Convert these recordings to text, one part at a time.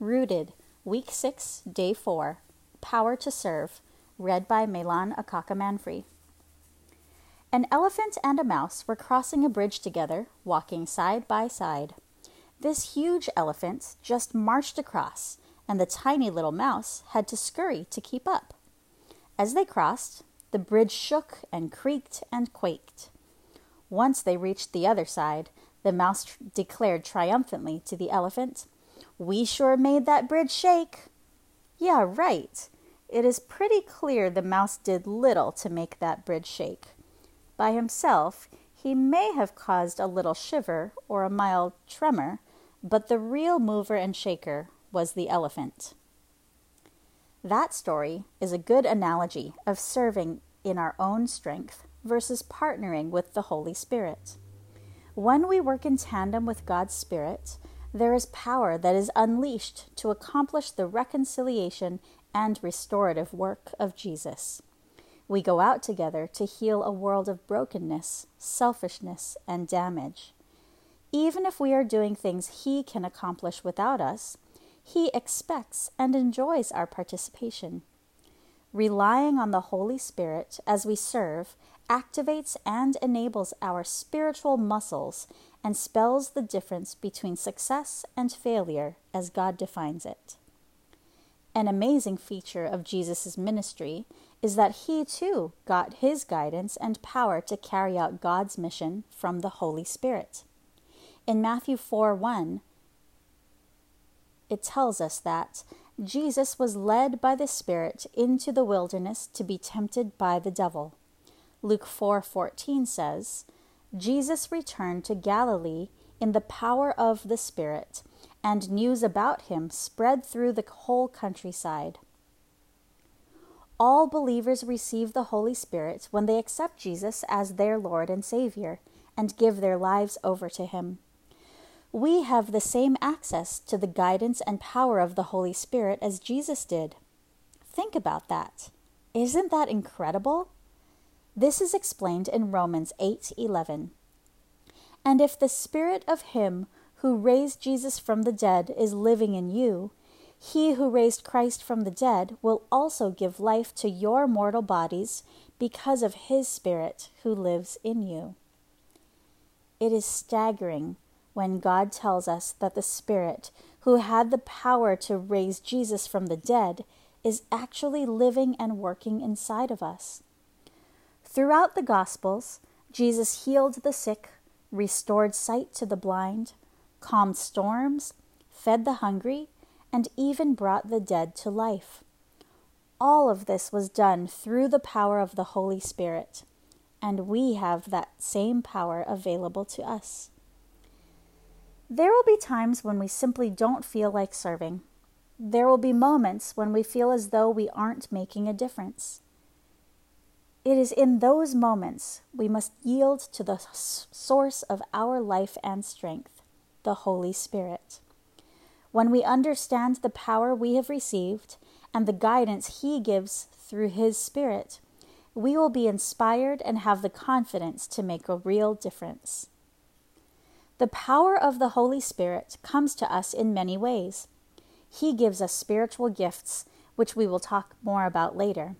Rooted, Week 6, Day 4, Power to Serve, read by Melan Akaka Manfrey. An elephant and a mouse were crossing a bridge together, walking side by side. This huge elephant just marched across, and the tiny little mouse had to scurry to keep up. As they crossed, the bridge shook and creaked and quaked. Once they reached the other side, the mouse declared triumphantly to the elephant, "We sure made that bridge shake." "Yeah, right. It is pretty clear the mouse did little to make that bridge shake. By himself, he may have caused a little shiver or a mild tremor, but the real mover and shaker was the elephant." That story is a good analogy of serving in our own strength versus partnering with the Holy Spirit. When we work in tandem with God's Spirit, there is power that is unleashed to accomplish the reconciliation and restorative work of Jesus. We go out together to heal a world of brokenness, selfishness, and damage. Even if we are doing things He can accomplish without us, He expects and enjoys our participation. Relying on the Holy Spirit as we serve activates and enables our spiritual muscles and spells the difference between success and failure as God defines it. An amazing feature of Jesus' ministry is that He too got His guidance and power to carry out God's mission from the Holy Spirit. In Matthew 4:1, it tells us that Jesus was led by the Spirit into the wilderness to be tempted by the devil. Luke 4:14 says, "Jesus returned to Galilee in the power of the Spirit, and news about Him spread through the whole countryside." All believers receive the Holy Spirit when they accept Jesus as their Lord and Savior and give their lives over to Him. We have the same access to the guidance and power of the Holy Spirit as Jesus did. Think about that. Isn't that incredible? This is explained in Romans 8:11. "And if the Spirit of Him who raised Jesus from the dead is living in you, He who raised Christ from the dead will also give life to your mortal bodies because of His Spirit who lives in you." It is staggering when God tells us that the Spirit, who had the power to raise Jesus from the dead, is actually living and working inside of us. Throughout the Gospels, Jesus healed the sick, restored sight to the blind, calmed storms, fed the hungry, and even brought the dead to life. All of this was done through the power of the Holy Spirit, and we have that same power available to us. There will be times when we simply don't feel like serving. There will be moments when we feel as though we aren't making a difference. It is in those moments we must yield to the source of our life and strength, the Holy Spirit. When we understand the power we have received and the guidance He gives through His Spirit, we will be inspired and have the confidence to make a real difference. The power of the Holy Spirit comes to us in many ways. He gives us spiritual gifts, which we will talk more about later.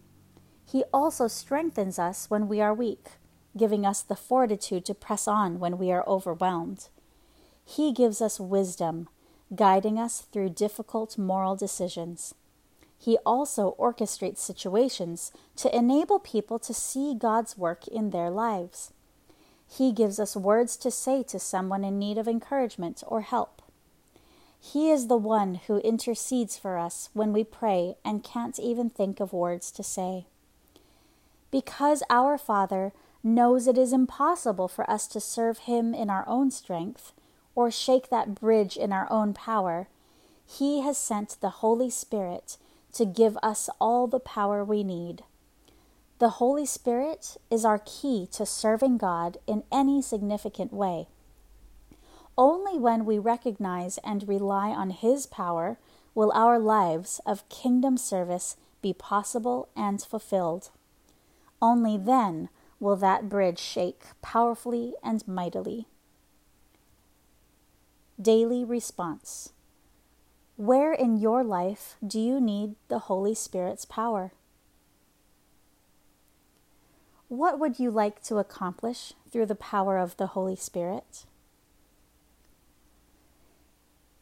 He also strengthens us when we are weak, giving us the fortitude to press on when we are overwhelmed. He gives us wisdom, guiding us through difficult moral decisions. He also orchestrates situations to enable people to see God's work in their lives. He gives us words to say to someone in need of encouragement or help. He is the one who intercedes for us when we pray and can't even think of words to say. Because our Father knows it is impossible for us to serve Him in our own strength or shake that bridge in our own power, He has sent the Holy Spirit to give us all the power we need. The Holy Spirit is our key to serving God in any significant way. Only when we recognize and rely on His power will our lives of kingdom service be possible and fulfilled. Only then will that bridge shake powerfully and mightily. Daily response. Where in your life do you need the Holy Spirit's power? What would you like to accomplish through the power of the Holy Spirit?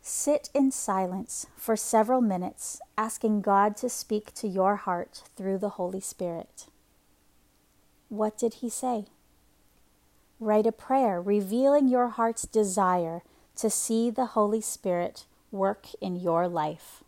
Sit in silence for several minutes, asking God to speak to your heart through the Holy Spirit. What did He say? Write a prayer revealing your heart's desire to see the Holy Spirit work in your life.